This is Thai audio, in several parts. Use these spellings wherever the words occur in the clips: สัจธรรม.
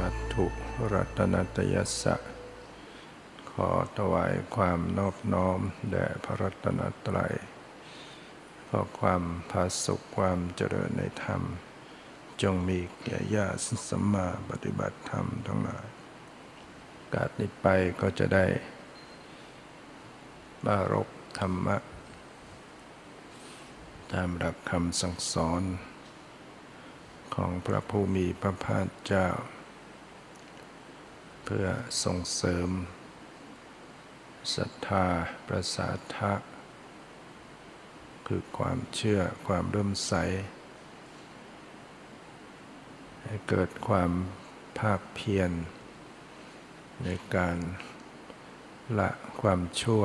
มัตถุรัตนัตยัสสะขอถวายความนอบน้อมแด่พระรัตนตรัยขอความผาสุกความเจริญในธรรมจงมีแก่ญาติสัมมาปฏิบัติธรรมทั้งหลายการนี้ไปก็จะได้ปรารภธรรมะตามหลักคำสั่งสอนของพระผู้มีพระภาคเจ้าเพื่อส่งเสริมศรัทธาประสาทะคือความเชื่อความเลื่อมใสให้เกิดความภาคเพียรในการละความชั่ว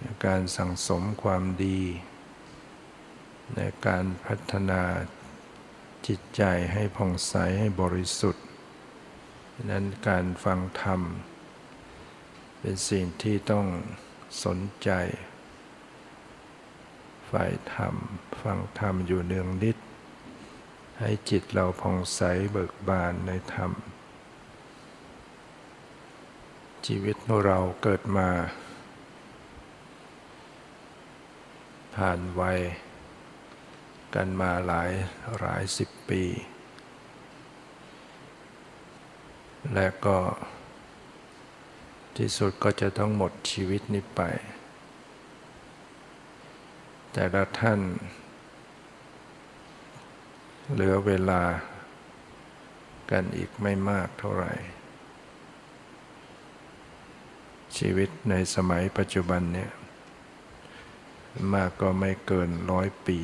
ในการสั่งสมความดีในการพัฒนาจิตใจให้ผ่องใสให้บริสุทธิ์ฉะนั้นการฟังธรรมเป็นสิ่งที่ต้องสนใจใฝ่ธรรมฟังธรรมอยู่เนืองนิดให้จิตเราผ่องใสเบิกบานในธรรมชีวิตของเราเกิดมาผ่านวัยกันมาหลายสิบปีและก็ที่สุดก็จะต้องหมดชีวิตนี้ไปแต่ละท่านเหลือเวลากันอีกไม่มากเท่าไหร่ชีวิตในสมัยปัจจุบันเนี่ยมากก็ไม่เกิน100 ปี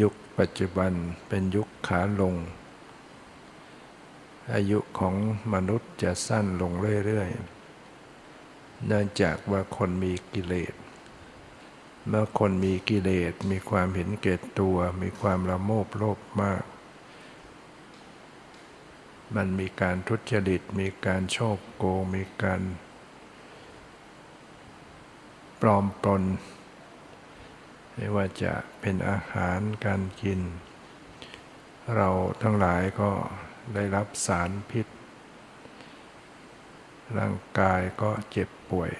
ยุคปัจจุบันเป็นยุคขาลงอายุของมนุษย์จะสั้นลงเรื่อยๆเนื่องจากว่าคนมีกิเลสเมื่อคนมีกิเลสมีความเห็นแก่ตัวมีความละโมบโลภมากมันมีการทุจริตมีการโฉบโกงมีการปลอมปลนไม่ว่าจะเป็นอาหารการกินเราทั้งหลายก็ได้รับสารพิษร่างกายก็เจ็บป่วย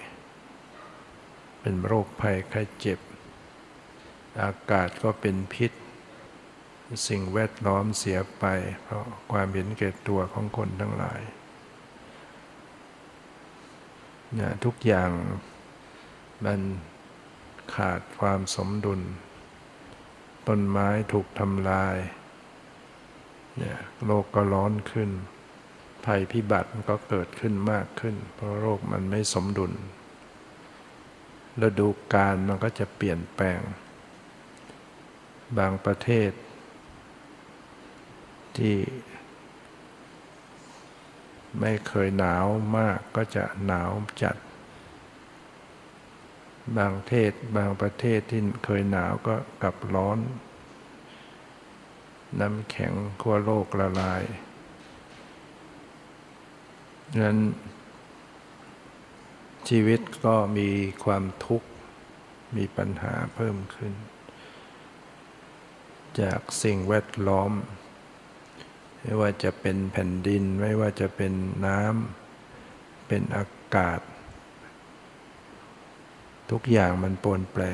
เป็นโรคภัยไข้เจ็บอากาศก็เป็นพิษสิ่งแวดล้อมเสียไปเพราะความเห็นแก่ตัวของคนทั้งหลายเนี่ยทุกอย่างมันขาดความสมดุลต้นไม้ถูกทำลายเนี่ยโลกก็ร้อนขึ้นภัยพิบัติก็เกิดขึ้นมากขึ้นเพราะโลกมันไม่สมดุลฤดูกาลมันก็จะเปลี่ยนแปลงบางประเทศที่ไม่เคยหนาวมากก็จะหนาวจัดบางประเทศที่เคยหนาวก็กลับร้อนน้ำแข็งขั้วโลกละลายงั้นชีวิตก็มีความทุกข์มีปัญหาเพิ่มขึ้นจากสิ่งแวดล้อมไม่ว่าจะเป็นแผ่นดินไม่ว่าจะเป็นน้ำเป็นอากาศทุกอย่างมันปนแปร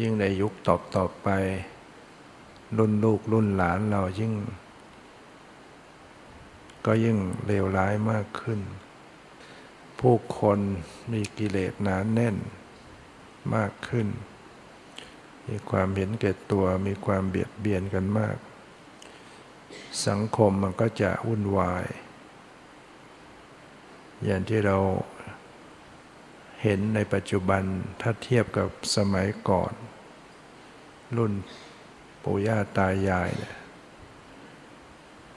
ยิ่งในยุคต่อไปรุ่นลูกรุ่นหลานเรายิ่งก็ยิ่งเลวร้ายมากขึ้นผู้คนมีกิเลสหนาแน่นมากขึ้นมีความเห็นแก่ตัวมีความเบียดเบียนกันมากสังคมมันก็จะวุ่นวายอย่างที่เราเห็นในปัจจุบันถ้าเทียบกับสมัยก่อนรุ่นปู่ย่าตายายเนี่ย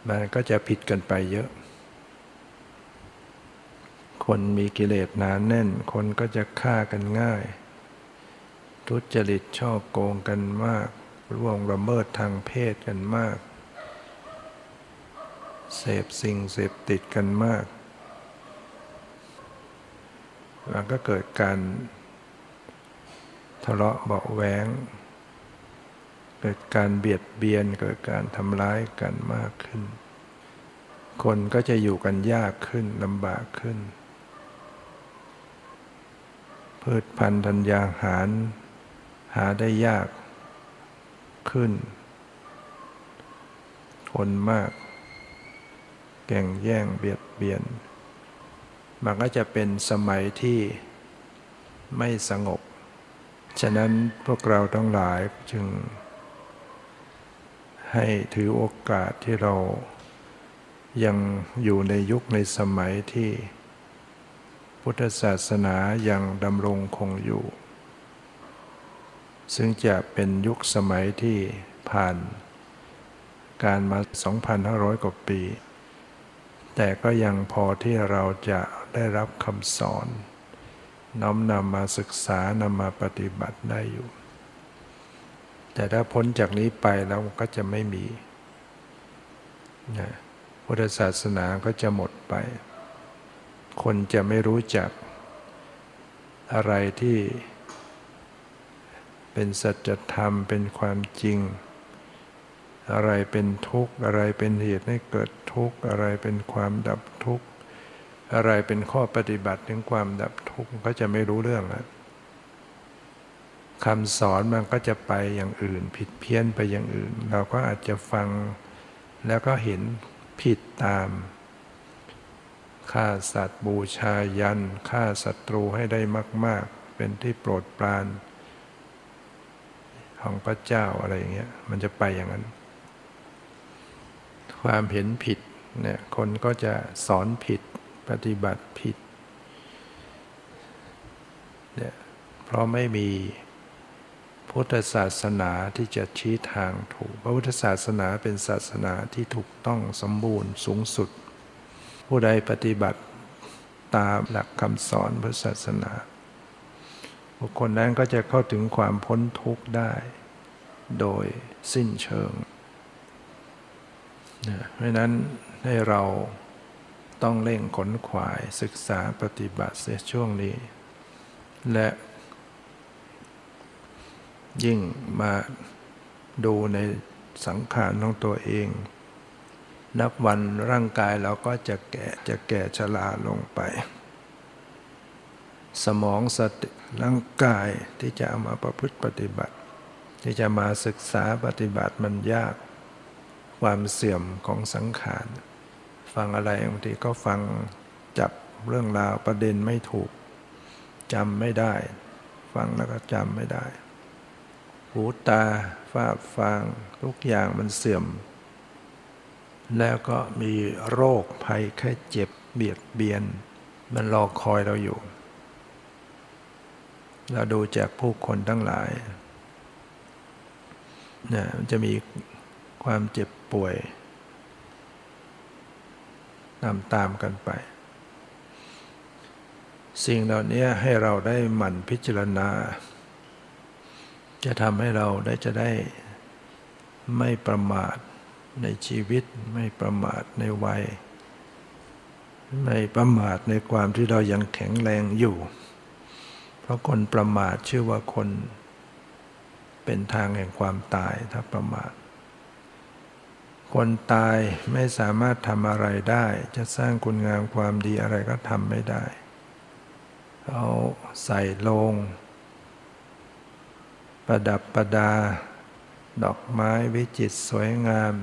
มันก็จะผิดกันไปเยอะคนมีกิเลสหนาแน่นคนก็จะฆ่ากันง่ายทุจริตชอบโกงกันมากล่วงละเมิดทางเพศกันมากเสพสิ่งเสพติดกันมากมันก็เกิดการทะเลาะเบาะแว้ง เกิดการเบียดเบียนเกิดการทำร้ายกันมากขึ้นคนก็จะอยู่กันยากขึ้นลำบากขึ้นพืชพันธุ์ธัญญาหารหาได้ยากขึ้นคนมากแข่งแย่งเบียดเบียนมันก็จะเป็นสมัยที่ไม่สงบฉะนั้นพวกเราทั้งหลายจึงให้ถือโอกาสที่เรายังอยู่ในยุคในสมัยที่พุทธศาสนายังดำรงคงอยู่ซึ่งจะเป็นยุคสมัยที่ผ่านการมา 2,500 กว่าปีแต่ก็ยังพอที่เราจะได้รับคำสอนน้อมนำมาศึกษานำมาปฏิบัติได้อยู่แต่ถ้าพ้นจากนี้ไปแล้วก็จะไม่มีนะพุทธศาสนาก็จะหมดไปคนจะไม่รู้จักอะไรที่เป็นสัจธรรมเป็นความจริงอะไรเป็นทุกข์อะไรเป็นเหตุให้เกิดทุกข์อะไรเป็นความดับทุกข์อะไรเป็นข้อปฏิบัติถึงความดับทุกข์ก็จะไม่รู้เรื่องแล้วคำสอนมันก็จะไปอย่างอื่นผิดเพี้ยนไปอย่างอื่นเราก็อาจจะฟังแล้วก็เห็นผิดตามฆ่าสัตว์บูชายันฆ่าศัตรูให้ได้มากๆเป็นที่โปรดปรานของพระเจ้าอะไรอย่างเงี้ยมันจะไปอย่างนั้นความเห็นผิดเนี่ยคนก็จะสอนผิดปฏิบัติผิดเนี่ยเพราะไม่มีพุทธศาสนาที่จะชี้ทางถูกพระพุทธศาสนาเป็นศาสนาที่ถูกต้องสมบูรณ์สูงสุดผู้ใดปฏิบัติตามหลักคำสอนพุทธศาสนาบุคคลนั้นก็จะเข้าถึงความพ้นทุกข์ได้โดยสิ้นเชิงนะเพราะนั้นให้เราต้องเร่งขนขวายศึกษาปฏิบัติเสียช่วงนี้และยิ่งมาดูในสังขารของตัวเองนับวันร่างกายเราก็จะแก่ชราลงไปสมองสติร่างกายที่จะเอามาประพฤติปฏิบัติที่จะมาศึกษาปฏิบัติมันยากความเสื่อมของสังขารฟังอะไรบางทีก็ฟังจับเรื่องราวประเด็นไม่ถูกจำไม่ได้ฟังแล้วก็จำไม่ได้หูตาฝ้าฟางทุกอย่างมันเสื่อมแล้วก็มีโรคภัยแค่เจ็บเบียดเบียนมันรอคอยเราอยู่เราดูจากผู้คนทั้งหลายเนี่ยมันจะมีความเจ็บป่วยตามกันไปสิ่งเหล่านี้ให้เราได้หมั่นพิจารณาจะทำให้เราจะได้ไม่ประมาทในชีวิตไม่ประมาทในวัยไม่ประมาทในความที่เรายังแข็งแรงอยู่เพราะคนประมาทชื่อว่าคนเป็นทางแห่งความตายถ้าประมาทคนตายไม่สามารถทำอะไรได้จะสร้างคุณงามความดีอะไรก็ทำไม่ได้เอาใส่โลงประดับประดาดอกไม้วิจิตรสวยงาม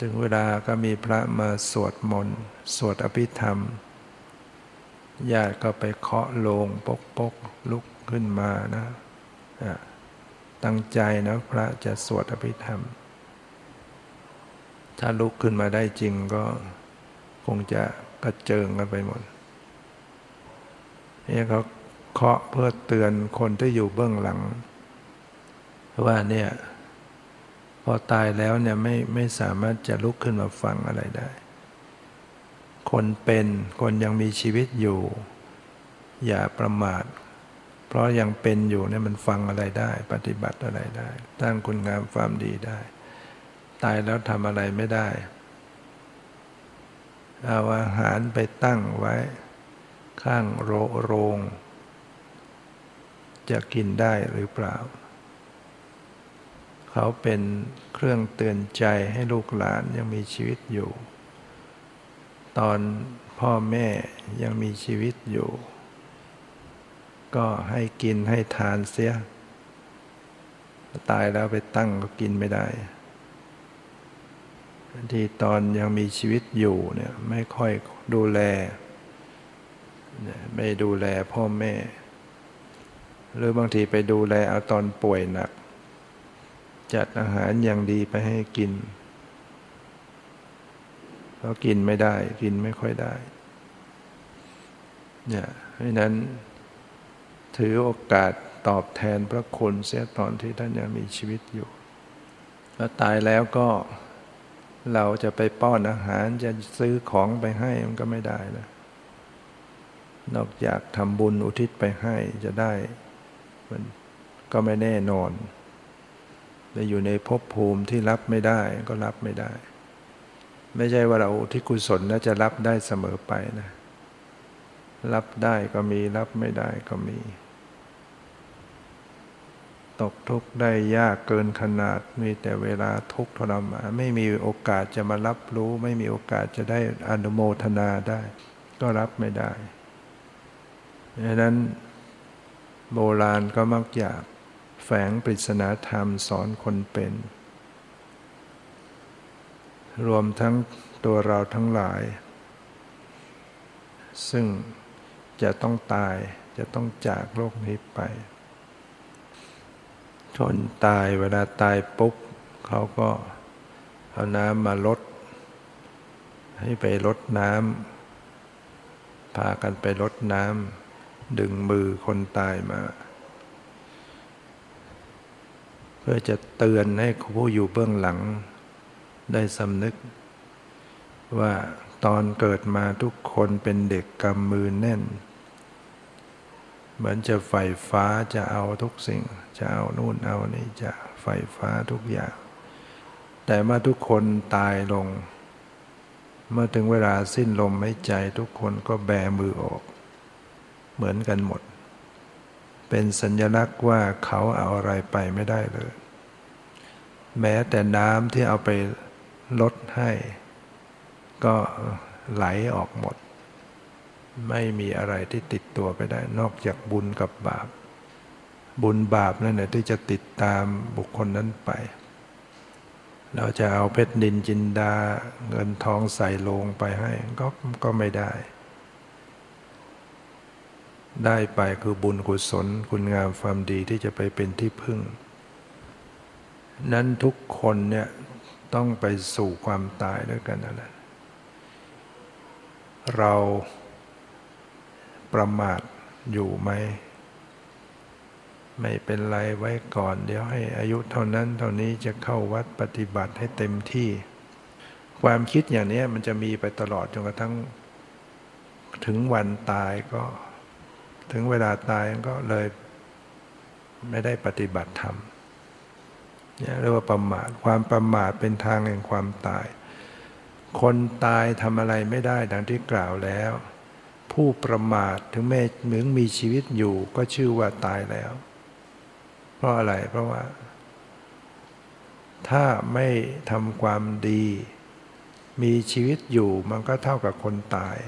ถึงเวลาก็มีพระมาสวดมนต์สวดอภิธรรมญาติก็ไปเคาะโลงปกลุกขึ้นมานะตั้งใจนะพระจะสวดอภิธรรมถ้าลุกขึ้นมาได้จริงก็คงจะกระเจิงกันไปหมดนี่เขาเคาะเพื่อเตือนคนที่อยู่เบื้องหลังว่าเนี่ยพอตายแล้วเนี่ยไม่สามารถจะลุกขึ้นมาฟังอะไรได้คนยังมีชีวิตอยู่อย่าประมาทเพราะยังเป็นอยู่เนี่ยมันฟังอะไรได้ปฏิบัติอะไรได้ตั้งคุณงามความดีได้ตายแล้วทำอะไรไม่ได้เอาอาหารไปตั้งไว้ข้างโรงจะกินได้หรือเปล่า เขาเป็นเครื่องเตือนใจให้ลูกหลานยังมีชีวิตอยู่ตอนพ่อแม่ยังมีชีวิตอยู่ก็ให้กินให้ทานเสียตายแล้วไปตั้งก็กินไม่ได้ที่ตอนยังมีชีวิตอยู่เนี่ยไม่ค่อยดูแลไม่ดูแลพ่อแม่หรือบางทีไปดูแลเอาตอนป่วยหนักจัดอาหารอย่างดีไปให้กินก็กินไม่ได้กินไม่ค่อยได้เนี่ยเพราะนั้นถือโอกาสตอบแทนพระคุณเสียตอนที่ท่านยังมีชีวิตอยู่แล้วตายแล้วก็เราจะไปป้อนอาหารจะซื้อของไปให้มันก็ไม่ได้นะนอกจากทำบุญอุทิศไปให้จะได้มันก็ไม่แน่นอนแต่อยู่ในภพภูมิที่รับไม่ได้ก็รับไม่ได้ไม่ใช่ว่าเราอุทิศกุศลแล้วจะรับได้เสมอไปนะรับได้ก็มีรับไม่ได้ก็มีตกทุกข์ได้ยากเกินขนาดมีแต่เวลาทุกข์ทรมานไม่มีโอกาสจะมารับรู้ไม่มีโอกาสจะได้อนุโมทนาได้ก็รับไม่ได้ดังนั้นโบราณก็มักอยากแฝงปริศนาธรรมสอนคนเป็นรวมทั้งตัวเราทั้งหลายซึ่งจะต้องตายจะต้องจากโลกนี้ไปคนตายเวลาตายปุ๊บเขาก็เอาน้ำมาลดให้ไปลดน้ำพากันไปลดน้ำดึงมือคนตายมาเพื่อจะเตือนให้ผู้อยู่เบื้องหลังได้สำนึกว่าตอนเกิดมาทุกคนเป็นเด็กกำมือแน่นเหมือนจะไฟฟ้าจะเอาทุกสิ่งจะเอานู่นเอานี่จะไฟฟ้าทุกอย่างแต่เมื่อทุกคนตายลงเมื่อถึงเวลาสิ้นลมหายใจทุกคนก็แบมือออกเหมือนกันหมดเป็นสัญลักษณ์ว่าเขาเอาอะไรไปไม่ได้เลยแม้แต่น้ำที่เอาไปลดให้ก็ไหลออกหมดไม่มีอะไรที่ติดตัวไปได้นอกจากบุญกับบาปบุญบาปนั่นแหละที่จะติดตามบุคคลนั้นไปเราจะเอาเพชรนินจินดาเงินทองใส่โลงไปให้ก็ไม่ได้ได้ไปคือบุญกุศลคุณงามความดีที่จะไปเป็นที่พึ่งนั้นทุกคนเนี่ยต้องไปสู่ความตายด้วยกันนั่นแหละเราประมาทอยู่ไหมไม่เป็นไรไว้ก่อนเดี๋ยวให้อายุเท่านั้นเท่านี้จะเข้าวัดปฏิบัติให้เต็มที่ความคิดอย่างนี้มันจะมีไปตลอดจนกระทั่งถึงวันตายก็ถึงเวลาตายก็เลยไม่ได้ปฏิบัติธรรมเนี่ยเรียกว่าประมาทความประมาทเป็นทางแห่งความตายคนตายทำอะไรไม่ได้ดังที่กล่าวแล้วผู้ประมาทถึงแม้มีชีวิตอยู่ก็ชื่อว่าตายแล้วเพราะอะไรเพราะว่าถ้าไม่ทำความดีมีชีวิตอยู่มันก็เท่ากับคนตาย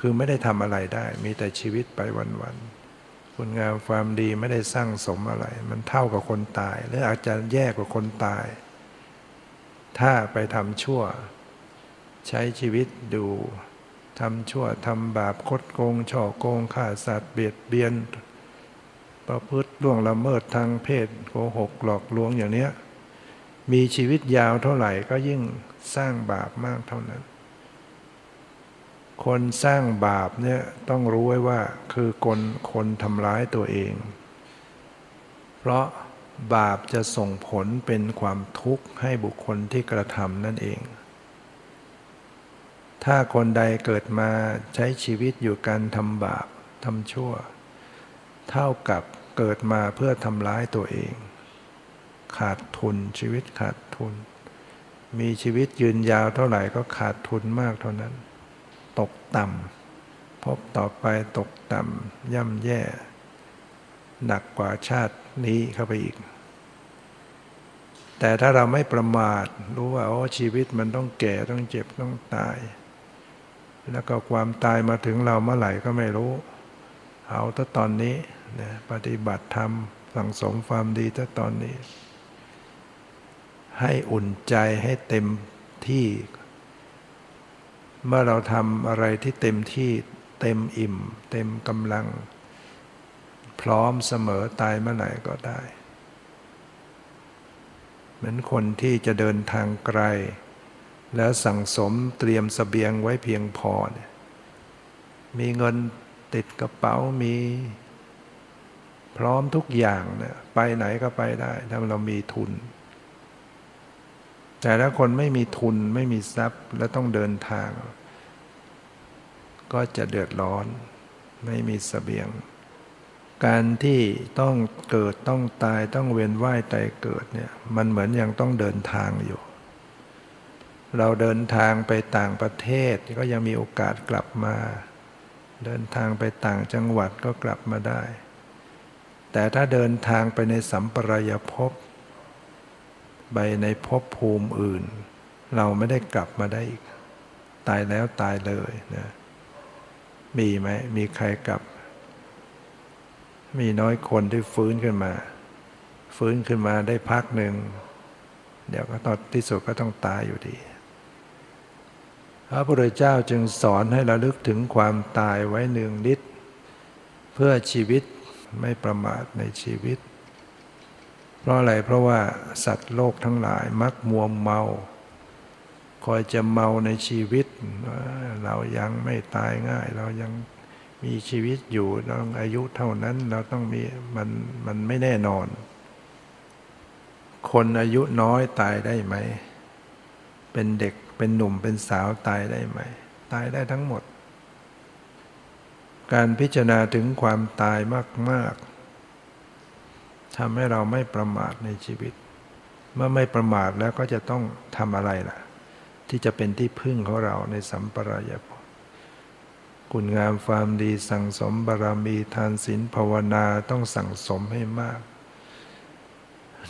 คือไม่ได้ทำอะไรได้มีแต่ชีวิตไปวันๆคุณงามความดีไม่ได้สร้างสมอะไรมันเท่ากับคนตายหรืออาจจะแย่กว่าคนตายถ้าไปทำชั่วใช้ชีวิตอยู่ทำชั่วทำบาปคดโกงฉ้อโกงฆ่าสัตว์เบียดเบียนประพฤติล่วงละเมิดทางเพศโกหกหลอกลวงอย่างเนี้ยมีชีวิตยาวเท่าไหร่ก็ยิ่งสร้างบาปมากเท่านั้นคนสร้างบาปเนี่ยต้องรู้ไว้ว่าคือคนทำร้ายตัวเองเพราะบาปจะส่งผลเป็นความทุกข์ให้บุคคลที่กระทำนั่นเองถ้าคนใดเกิดมาใช้ชีวิตอยู่การทำบาปทำชั่วเท่ากับเกิดมาเพื่อทำร้ายตัวเองขาดทุนชีวิตขาดทุนมีชีวิตยืนยาวเท่าไหร่ก็ขาดทุนมากเท่านั้นตกต่ำพบต่อไปตกต่ำย่ำแย่หนักกว่าชาตินี้เข้าไปอีก แต่ถ้าเราไม่ประมาทรู้ว่าชีวิตมันต้องแก่ต้องเจ็บต้องตายแล้วก็ความตายมาถึงเราเมื่อไหร่ก็ไม่รู้เอาแต่ตอนนี้นะปฏิบัติธรรมสั่งสมความดีแต่ตอนนี้ให้อุ่นใจให้เต็มที่เมื่อเราทำอะไรที่เต็มที่เต็มอิ่มเต็มกำลังพร้อมเสมอตายเมื่อไหร่ก็ได้เหมือนคนที่จะเดินทางไกลแล้วสั่งสมเตรียมเสบียงไว้เพียงพอมีเงินติดกระเป๋ามีพร้อมทุกอย่างเนี่ยไปไหนก็ไปได้ถ้าเรามีทุนแต่ถ้าคนไม่มีทุนไม่มีทรัพย์และต้องเดินทางก็จะเดือดร้อนไม่มีเสบียงการที่ต้องเกิดต้องตายต้องเวียนว่ายตายเกิดเนี่ยมันเหมือนยังต้องเดินทางอยู่เราเดินทางไปต่างประเทศก็ยังมีโอกาสกลับมาเดินทางไปต่างจังหวัดก็กลับมาได้แต่ถ้าเดินทางไปในสัมปรายภพไปในภพภูมิอื่นเราไม่ได้กลับมาได้อีกตายแล้วตายเลยนะมีไหมมีใครกลับมีน้อยคนที่ฟื้นขึ้นมาได้พักหนึ่งเดี๋ยวก็ตอนที่สุดก็ต้องตายอยู่ดีพระพุทธเจ้าจึงสอนให้ระลึกถึงความตายไว้เนืองนิดเพื่อชีวิตไม่ประมาทในชีวิตเพราะอะไรเพราะว่าสัตว์โลกทั้งหลายมักมัวเมาคอยจะเมาในชีวิตเรายังไม่ตายง่ายเรายังมีชีวิตอยู่ต้องอายุเท่านั้นเราต้องมีมันไม่แน่นอนคนอายุน้อยตายได้ไหมเป็นเด็กเป็นหนุ่มเป็นสาวตายได้ไหมตายได้ทั้งหมดการพิจารณาถึงความตายมากๆทำให้เราไม่ประมาทในชีวิตเมื่อไม่ประมาทแล้วก็จะต้องทำอะไรล่ะที่จะเป็นที่พึ่งของเราในสัมปรายภพคุณงามความดีสั่งสมบารมีทานศีลภาวนาต้องสั่งสมให้มาก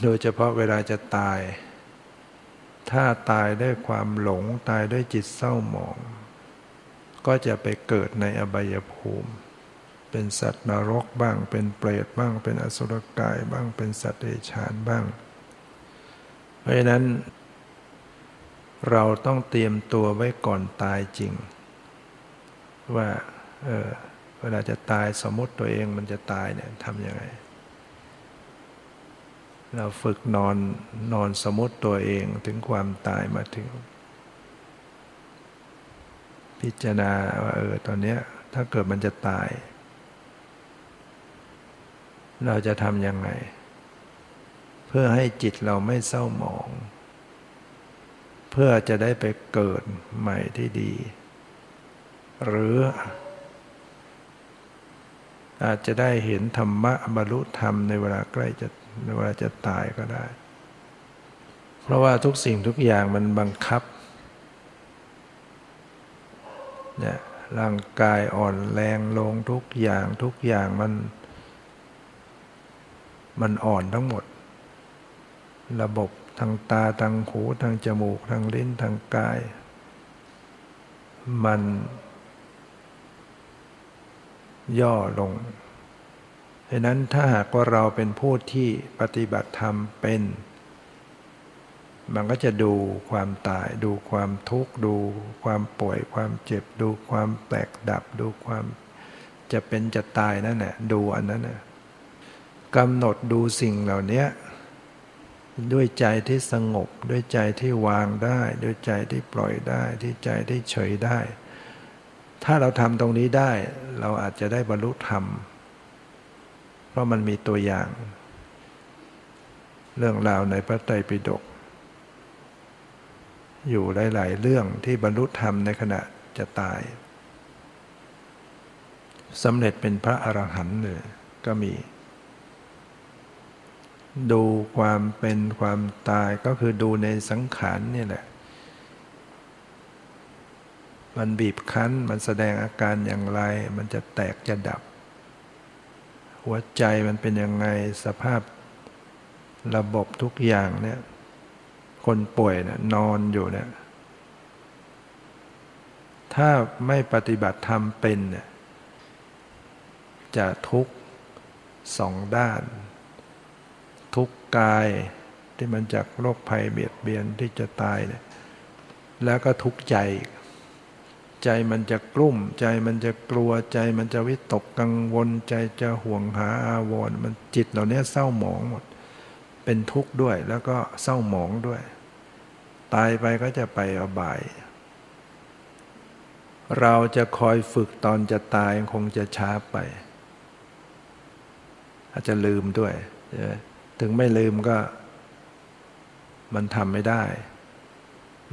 โดยเฉพาะเวลาจะตายถ้าตายด้วยความหลงตายด้วยจิตเศร้าหมองก็จะไปเกิดในอบายภูมิเป็นสัตว์นรกบ้างเป็นเปรตบ้างเป็นอสุรกายบ้างเป็นสัตว์เดรัจฉานบ้างเพราะฉะนั้นเราต้องเตรียมตัวไว้ก่อนตายจริงว่าเวลาจะตายสมมติตัวเองมันจะตายเนี่ยทำยังไงเราฝึกนอนสมมติตัวเองถึงความตายมาถึงพิจารณาว่าตอนนี้ถ้าเกิดมันจะตายเราจะทำยังไงเพื่อให้จิตเราไม่เศร้าหมองเพื่อจะได้ไปเกิดใหม่ที่ดีหรืออาจจะได้เห็นธรรมะบรรลุธรรมในเวลาใกล้จะตายก็ได้เพราะว่าทุกสิ่งทุกอย่างมันบังคับเนี่ยร่างกายอ่อนแรงลงทุกอย่างมันอ่อนทั้งหมดระบบทางตาทางหูทางจมูกทางลิ้นทางกายมันย่อลงเพราะนั้นถ้าหากว่าเราเป็นผู้ที่ปฏิบัติธรรมเป็นมันก็จะดูความตายดูความทุกข์ดูความป่วยความเจ็บดูความแตกดับดูความจะเป็นจะตายนั่นแหละดูอันนั้นน่ะกำหนดดูสิ่งเหล่านี้ด้วยใจที่สงบด้วยใจที่วางได้ด้วยใจที่ปล่อยได้ด้วยใจที่เฉยได้ถ้าเราทำตรงนี้ได้เราอาจจะได้บรรลุธรรมเพราะมันมีตัวอย่างเรื่องราวในพระไตรปิฎกอยู่หลายๆเรื่องที่บรรลุธรรมในขณะจะตายสำเร็จเป็นพระอรหันต์เลยก็มีดูความเป็นความตายก็คือดูในสังขารนี่แหละมันบีบคั้นมันแสดงอาการอย่างไรมันจะแตกจะดับหัวใจมันเป็นยังไงสภาพระบบทุกอย่างเนี่ย คนป่วยเนี่ยนอนอยู่เนี่ยถ้าไม่ปฏิบัติธรรมเป็นเนี่ยจะทุกข์สองด้านทุกข์กายที่มันจากโรคภัยเบียดเบียนที่จะตายเนี่ยแล้วก็ทุกข์ใจใจมันจะกลุ้มใจมันจะกลัวใจมันจะวิตกกังวลใจจะห่วงหาอาวรณ์มันจิตเหล่านี้เศร้าหมองหมดเป็นทุกข์ด้วยแล้วก็เศร้าหมองด้วยตายไปก็จะไปอบายเราจะคอยฝึกตอนจะตายคงจะช้าไปอาจจะลืมด้วยถึงไม่ลืมก็มันทำไม่ได้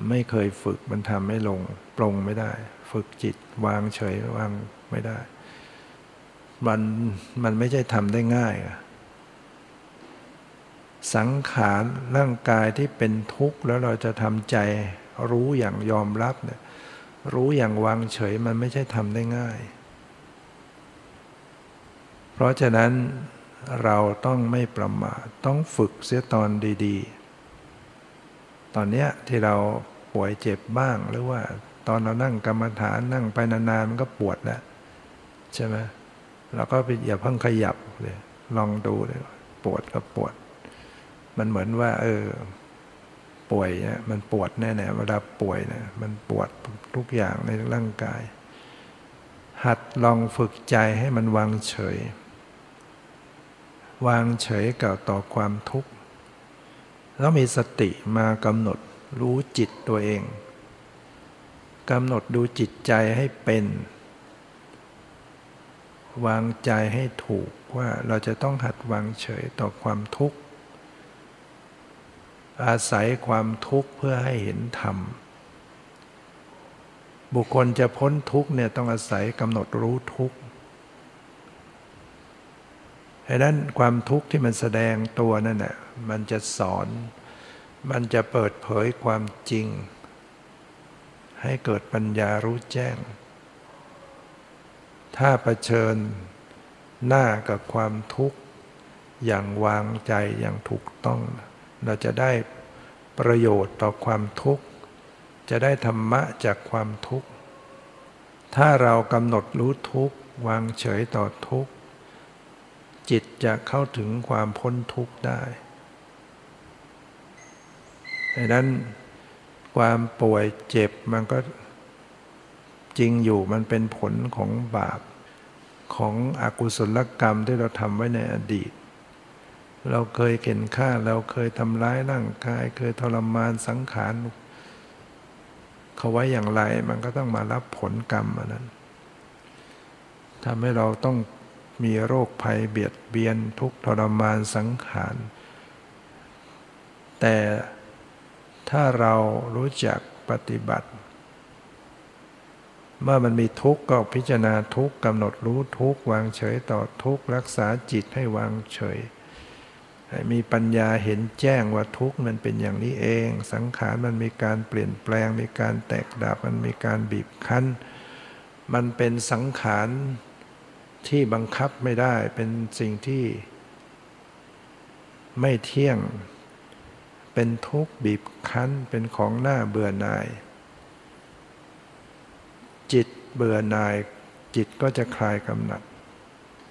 ไม่เคยฝึกมันทำไม่ลงปรงไม่ได้ฝึกจิตวางเฉยวางไม่ได้มันไม่ใช่ทำได้ง่ายสังขารร่างกายที่เป็นทุกข์แล้วเราจะทำใจรู้อย่างยอมรับเนี่ยรู้อย่างวางเฉยมันไม่ใช่ทำได้ง่ายเพราะฉะนั้นเราต้องไม่ประมาทต้องฝึกเสียตอนดีๆตอนเนี้ยที่เราป่วยเจ็บบ้างหรือว่าตอนเรานั่งกรรมฐานนั่งไปนานๆมันก็ปวดแล้วใช่ไหมเราก็อย่าเพิ่งขยับเลยลองดูเลยปวดก็ปวดมันเหมือนว่าป่วยเนี่ยมันปวดแน่ๆเวลาป่วยเนี่ยมันปวดทุกอย่างในร่างกายหัดลองฝึกใจให้มันวางเฉยวางเฉยกับต่อความทุกข์แล้วมีสติมากำหนดรู้จิตตัวเองกำหนดดูจิตใจให้เป็นวางใจให้ถูกว่าเราจะต้องหัดวางเฉยต่อความทุกข์อาศัยความทุกข์เพื่อให้เห็นธรรมบุคคลจะพ้นทุกข์เนี่ยต้องอาศัยกำหนดรู้ทุกข์ไอ้นั้นความทุกข์ที่มันแสดงตัวนั่นน่ะมันจะสอนมันจะเปิดเผยความจริงให้เกิดปัญญารู้แจ้งถ้าเผชิญหน้ากับความทุกข์อย่างวางใจอย่างถูกต้องเราจะได้ประโยชน์ต่อความทุกข์จะได้ธรรมะจากความทุกข์ถ้าเรากำหนดรู้ทุกข์วางเฉยต่อทุกข์จิตจะเข้าถึงความพ้นทุกข์ได้ดังนั้นความป่วยเจ็บมันก็จริงอยู่มันเป็นผลของบาปของอกุศลกรรมที่เราทำไว้ในอดีตเราเคยเกณฑ์ฆ่าเราเคยทำร้ายร่างกายเคยทรมานสังขารเขาไว้อย่างไรมันก็ต้องมารับผลกรรมอันนั้นทำให้เราต้องมีโรคภัยเบียดเบียนทุกข์ทรมานสังขารแต่ถ้าเรารู้จักปฏิบัติเมื่อมันมีทุกข์ก็พิจารณาทุกข์กำหนดรู้ทุกข์วางเฉยต่อทุกข์รักษาจิตให้วางเฉยมีปัญญาเห็นแจ้งว่าทุกข์มันเป็นอย่างนี้เองสังขารมันมีการเปลี่ยนแปลงมีการแตกดับมันมีการบีบคั้นมันเป็นสังขารที่บังคับไม่ได้เป็นสิ่งที่ไม่เที่ยงเป็นทุกข์บีบคั้นเป็นของน่าเบื่อหน่ายจิตเบื่อหน่ายจิตก็จะคลายกำหนัด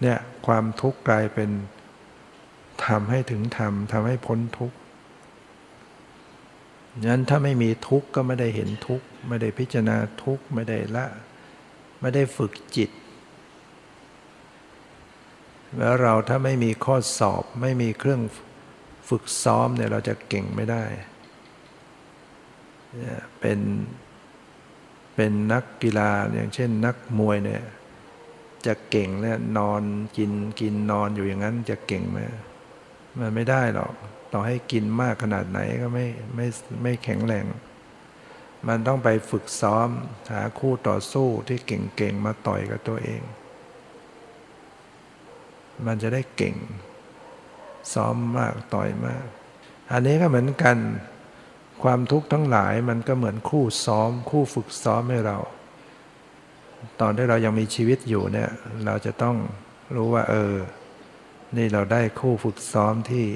เนี่ยความทุกข์กลายเป็นทำให้ถึงธรรมทำให้พ้นทุกข์งั้นถ้าไม่มีทุกข์ก็ไม่ได้เห็นทุกข์ไม่ได้พิจารณาทุกข์ไม่ได้ละไม่ได้ฝึกจิตแล้วเราถ้าไม่มีข้อสอบไม่มีเครื่องฝึกซ้อมเนี่ยเราจะเก่งไม่ได้เป็นนักกีฬาอย่างเช่นนักมวยเนี่ยจะเก่งเนี่ยนอนกินนอนอยู่อย่างนั้นจะเก่งไหมมันไม่ได้หรอกต่อให้กินมากขนาดไหนก็ไม่แข็งแรงมันต้องไปฝึกซ้อมหาคู่ต่อสู้ที่เก่งๆมาต่อยกับตัวเองมันจะได้เก่งซ้อมมากต่อยมากอันนี้ก็เหมือนกันความทุกข์ทั้งหลายมันก็เหมือนคู่ซ้อมคู่ฝึกซ้อมให้เราตอนที่เรายังมีชีวิตอยู่เนี่ยเราจะต้องรู้ว่านี่เราได้คู่ฝึกซ้อมที่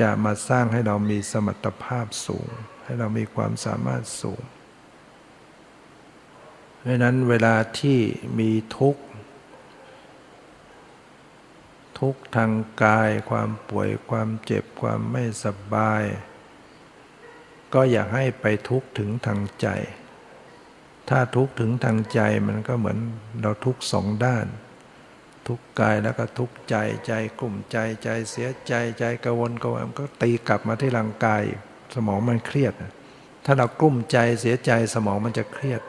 จะมาสร้างให้เรามีสมรรถภาพสูงให้เรามีความสามารถสูงเพราะนั้นเวลาที่มีทุกข์ทางกายความป่วยความเจ็บความไม่สบายก็อยากให้ไปทุกข์ถึงทางใจถ้าทุกข์ถึงทางใจมันก็เหมือนเราทุกข์สองด้านทุกข์กายแล้วก็ทุกข์ใจใจกลุ่มใจใจเสียใจใจกังวลกังวลก็ตีกลับมาที่ร่างกายสมองมันเครียดถ้าเรากลุ่มใจเสียใจสมองมันจะเครียด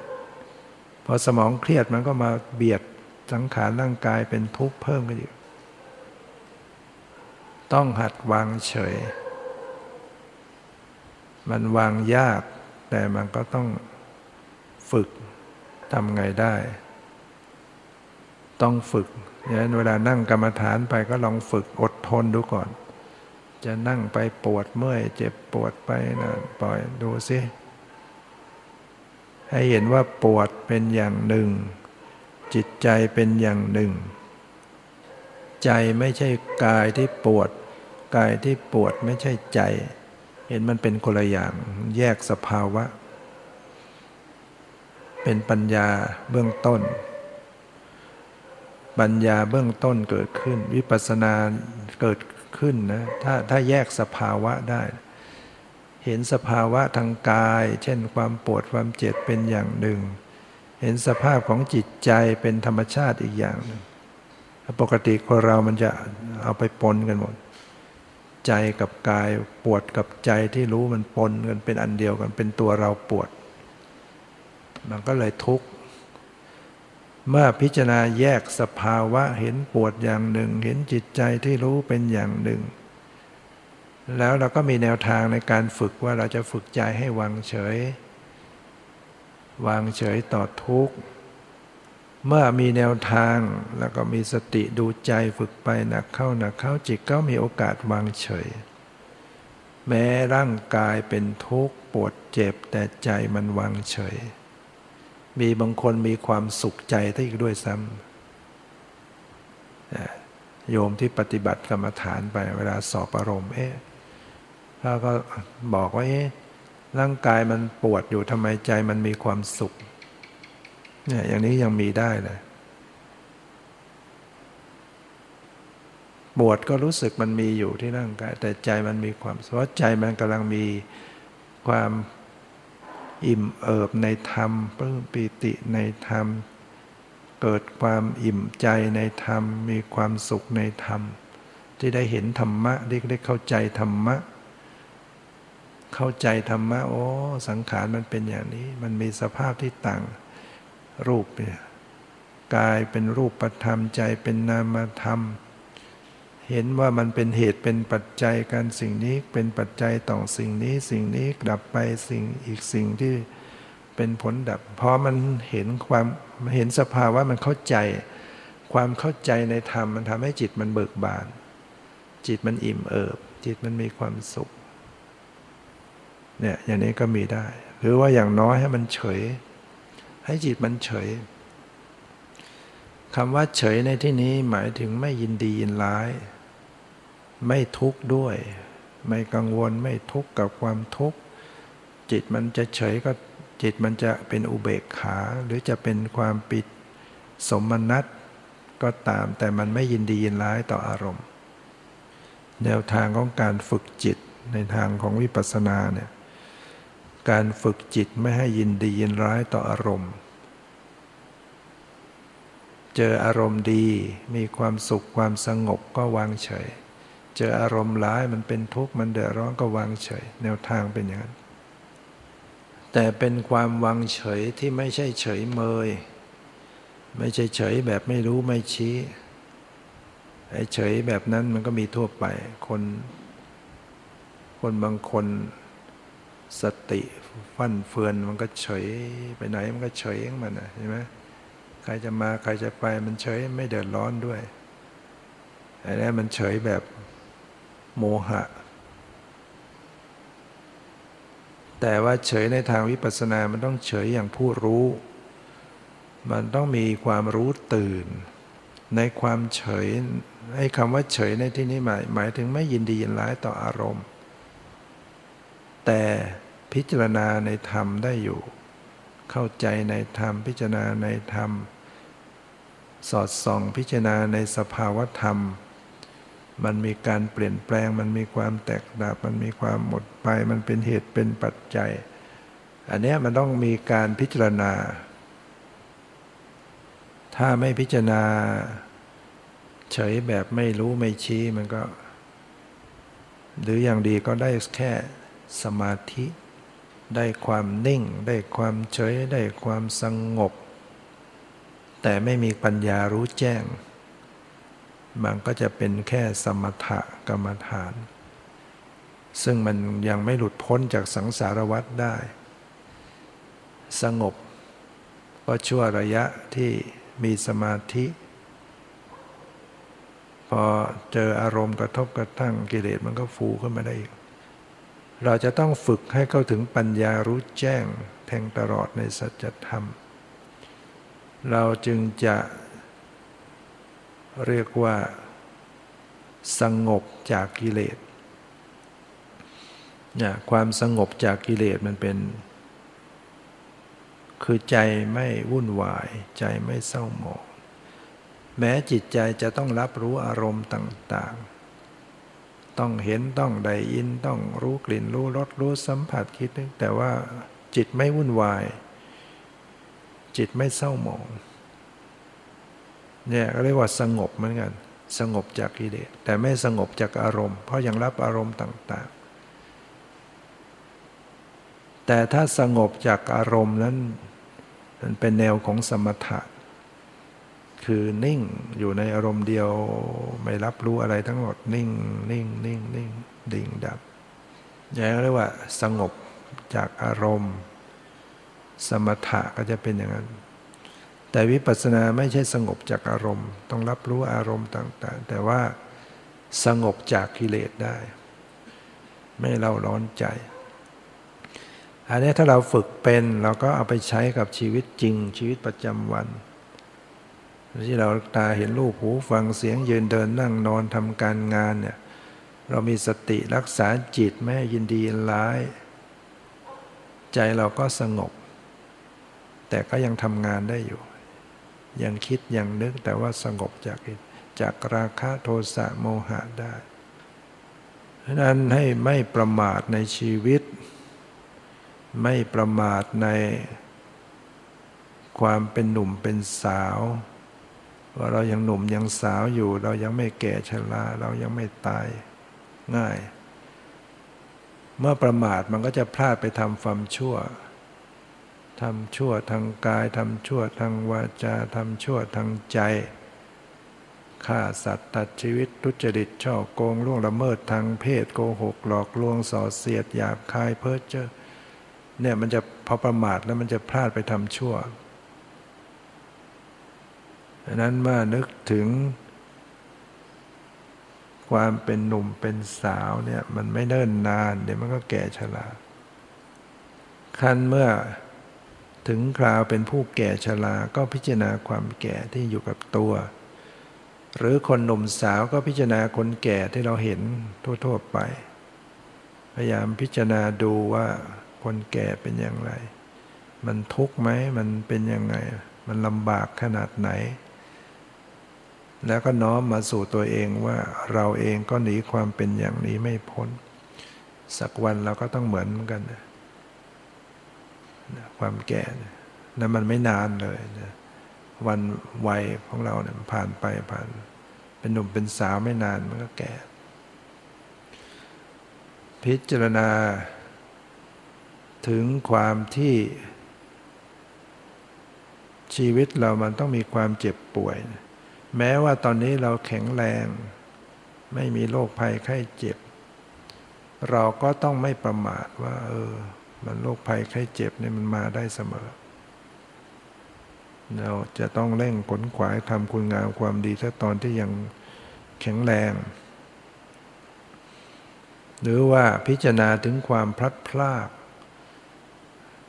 พอสมองเครียดมันก็มาเบียดสังขารร่างกายเป็นทุกข์เพิ่มขึ้นอยู่ต้องหัดวางเฉยมันวางยากแต่มันก็ต้องฝึกทำไงได้ต้องฝึกดังนั้นเวลานั่งกรรมฐานไปก็ลองฝึกอดทนดูก่อนจะนั่งไปปวดเมื่อยเจ็บปวดไปนะปล่อยดูสิให้เห็นว่าปวดเป็นอย่างหนึ่งจิตใจเป็นอย่างหนึ่งใจไม่ใช่กายที่ปวดกายที่ปวดไม่ใช่ใจเห็นมันเป็นคนละอย่างแยกสภาวะเป็นปัญญาเบื้องต้นปัญญาเบื้องต้นเกิดขึ้นวิปัสสนาเกิดขึ้นนะถ้าแยกสภาวะได้เห็นสภาวะทางกายเช่นความปวดความเจ็บเป็นอย่างหนึ่งเห็นสภาพของจิตใจเป็นธรรมชาติอีกอย่างหนึ่งปกติคนเรามันจะเอาไปปนกันหมดใจกับกายปวดกับใจที่รู้มันปนกันเป็นอันเดียวกันเป็นตัวเราปวดมันก็เลยทุกข์เมื่อพิจารณาแยกสภาวะเห็นปวดอย่างหนึ่งเห็นจิตใจที่รู้เป็นอย่างหนึ่งแล้วเราก็มีแนวทางในการฝึกว่าเราจะฝึกใจให้วางเฉยวางเฉยต่อทุกข์เมื่อมีแนวทางแล้วก็มีสติดูใจฝึกไปหนักเข้าหนักเข้าจิตก็มีโอกาสวางเฉยแม้ร่างกายเป็นทุกข์ปวดเจ็บแต่ใจมันวางเฉยมีบางคนมีความสุขใจได้อีกด้วยซ้ำโยมที่ปฏิบัติกรรมฐานไปเวลาสอบอารมณ์เขาก็บอกว่าร่างกายมันปวดอยู่ทำไมใจมันมีความสุขเนี่ยอย่างนี้ยังมีได้เลยปวดก็รู้สึกมันมีอยู่ที่ร่างกายแต่ใจมันมีความเพราะใจมันกำลังมีความอิ่มเอิบในธรรมปลื้มปิติในธรรมเกิดความอิ่มใจในธรรมมีความสุขในธรรมที่ได้เห็นธรรมะได้เข้าใจธรรมะเข้าใจธรรมะโอ้สังขารมันเป็นอย่างนี้มันมีสภาพที่ต่างรูปเนี่ยกายเป็นรูปธรรมใจเป็นนามธรรมเห็นว่ามันเป็นเหตุเป็นปัจจัยการสิ่งนี้เป็นปัจจัยต่อสิ่งนี้สิ่งนี้ดับไปสิ่งอีกสิ่งที่เป็นผลดับเพราะมันเห็นความเห็นสภาวะมันเข้าใจความเข้าใจในธรรมมันทำให้จิตมันเบิกบานจิตมันอิ่มเอิบจิตมันมีความสุขเนี่ยอย่างนี้ก็มีได้หรือว่าอย่างน้อยให้มันเฉยให้จิตมันเฉยคำว่าเฉยในที่นี้หมายถึงไม่ยินดียินร้ายไม่ทุกข์ด้วยไม่กังวลไม่ทุกข์กับความทุกข์จิตมันจะเฉยก็จิตมันจะเป็นอุเบกขาหรือจะเป็นความปิติสมนัตก็ตามแต่มันไม่ยินดียินร้ายต่ออารมณ์แนวทางของการฝึกจิตในทางของวิปัสสนาเนี่ยการฝึกจิตไม่ให้ยินดียินร้ายต่ออารมณ์เจออารมณ์ดีมีความสุขความสงบก็วางเฉยเจออารมณ์ร้ายมันเป็นทุกข์มันเดือดร้อนก็วางเฉยแนวทางเป็นอย่างนั้นแต่เป็นความวางเฉยที่ไม่ใช่เฉยเมยไม่ใช่เฉยแบบไม่รู้ไม่ชี้ไอ้เฉยแบบนั้นมันก็มีทั่วไปคนบางคนสติฟั่นเฟือนมันก็เฉยไปไหนมันก็เฉยเองมันนะใช่ไหมใครจะมาใครจะไปมันเฉยไม่เดือดร้อนด้วยไอ้นี่มันเฉยแบบโมหะแต่ว่าเฉยในทางวิปัสสนามันต้องเฉยอย่างผู้รู้มันต้องมีความรู้ตื่นในความเฉย ไอ้คำว่าเฉยในที่นี้หมายถึงไม่ยินดียินร้ายต่ออารมณ์แต่พิจารณาในธรรมได้อยู่เข้าใจในธรรมพิจารณาในธรรมสอดส่องพิจารณาในสภาวธรรมมันมีการเปลี่ยนแปลงมันมีความแตกดับมันมีความหมดไปมันเป็นเหตุเป็นปัจจัยอันนี้มันต้องมีการพิจารณาถ้าไม่พิจารณาเฉยแบบไม่รู้ไม่ชี้มันก็หรืออย่างดีก็ได้แค่สมาธิได้ความนิ่งได้ความเฉยได้ความสงบแต่ไม่มีปัญญารู้แจ้งมันก็จะเป็นแค่สมถกรรมฐานซึ่งมันยังไม่หลุดพ้นจากสังสารวัฏได้สงบก็ชั่วระยะที่มีสมาธิพอเจออารมณ์กระทบกระทั่งกิเลสมันก็ฟูขึ้นมาได้อีกเราจะต้องฝึกให้เข้าถึงปัญญารู้แจ้งแทงตลอดในสัจธรรมเราจึงจะเรียกว่าสงบจากกิเลสเนี่ยความสงบจากกิเลสมันเป็นคือใจไม่วุ่นวายใจไม่เศร้าหมองแม้จิตใจจะต้องรับรู้อารมณ์ต่างๆต้องเห็นต้องได้ยินต้องรู้กลิ่นรู้รสรู้สัมผัสคิดนึกแต่ว่าจิตไม่วุ่นวายจิตไม่เศร้าหมองเนี่ยก็เรียกว่าสงบเหมือนกันสงบจากกิเลสแต่ไม่สงบจากอารมณ์เพราะยังรับอารมณ์ต่างๆแต่ถ้าสงบจากอารมณ์นั้นมันเป็นแนวของสมถะคือนิ่งอยู่ในอารมณ์เดียวไม่รับรู้อะไรทั้งหมดนิ่งนิ่งนิ่งนิ่งดิ่งดับอย่างเรียกว่าสงบจากอารมณ์สมถะก็จะเป็นอย่างนั้นแต่วิปัสสนาไม่ใช่สงบจากอารมณ์ต้องรับรู้อารมณ์ต่างๆแต่ว่าสงบจากกิเลสได้ไม่เล่าร้อนใจอันนี้ถ้าเราฝึกเป็นเราก็เอาไปใช้กับชีวิตจริงชีวิตประจำวันที่เราตาเห็นรูปหูฟังเสียงยืนเดินนั่งนอนทำการงานเนี่ยเรามีสติรักษาจิตไม่ยินดีร้ายใจเราก็สงบแต่ก็ยังทำงานได้อยู่ยังคิดยังนึกแต่ว่าสงบจากราคะโทสะโมหะได้เพราะนั้นให้ไม่ประมาทในชีวิตไม่ประมาทในความเป็นหนุ่มเป็นสาวว่าเรายังหนุ่มยังสาวอยู่เรายังไม่แก่ชราเรายังไม่ตายง่ายเมื่อประมาทมันก็จะพลาดไปทำความชั่วทำชั่วทางกายทำชั่วทางวาจาทำชั่วทางใจฆ่าสัตว์ตัดชีวิตทุจริตฉ้อโกงล่วงละเมิดทางเพศโกหกหลอกลวงส่อเสียดหยาบคายเพ้อเจ้อเนี่ยมันจะพอประมาทแล้วมันจะพลาดไปทำชั่วดังนั้นเมื่อนึกถึงความเป็นหนุ่มเป็นสาวเนี่ยมันไม่เนิ่นนานเดี๋ยวมันก็แก่ชราคันเมื่อถึงคราวเป็นผู้แก่ชราก็พิจารณาความแก่ที่อยู่กับตัวหรือคนหนุ่มสาวก็พิจารณาคนแก่ที่เราเห็นทั่วๆไปพยายามพิจารณาดูว่าคนแก่เป็นอย่างไรมันทุกข์ไหมมันเป็นยังไงมันลำบากขนาดไหนแล้วก็น้อมมาสู่ตัวเองว่าเราเองก็หนีความเป็นอย่างนี้ไม่พ้นสักวันเราก็ต้องเหมือนกันความแก่นั้นมันไม่นานเลยนะวันวัยของเราเนี่ยผ่านไปผ่านเป็นหนุ่มเป็นสาวไม่นานมันก็แก่พิจารณาถึงความที่ชีวิตเรามันต้องมีความเจ็บป่วยแม้ว่าตอนนี้เราแข็งแรงไม่มีโรคภัยไข้เจ็บเราก็ต้องไม่ประมาทว่ามันโรคภัยไข้เจ็บเนี่ยมันมาได้เสมอเราจะต้องเร่งขนขวายทำคุณงามความดีถ้าตอนที่ยังแข็งแรงหรือว่าพิจารณาถึงความพลัดพราก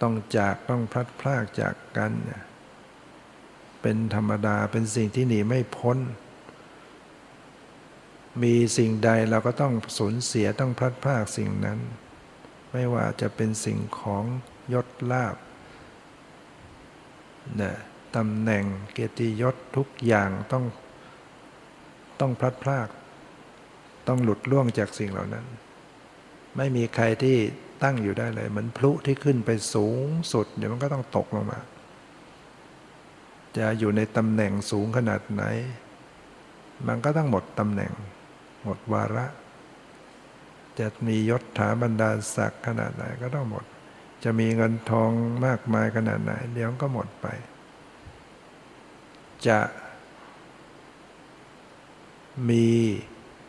ต้องพลัดพรากจากกันเป็นธรรมดาเป็นสิ่งที่หนีไม่พ้น มีสิ่งใดเราก็ต้องสูญเสียต้องพลัดพรากสิ่งนั้นไม่ว่าจะเป็นสิ่งของยศลาภนะตำแหน่งเกียรติยศทุกอย่างต้องพลัดพรากต้องหลุดล่วงจากสิ่งเหล่านั้นไม่มีใครที่ตั้งอยู่ได้เลยเหมือนพลุที่ขึ้นไปสูงสุดเดี๋ยวมันก็ต้องตกลงมาจะอยู่ในตำแหน่งสูงขนาดไหนมันก็ต้องหมดตำแหน่งหมดวาระจะมียศถาบรรดาศักดิ์ขนาดไหนก็ต้องหมดจะมีเงินทองมากมายขนาดไหนเดี๋ยวก็หมดไปจะมี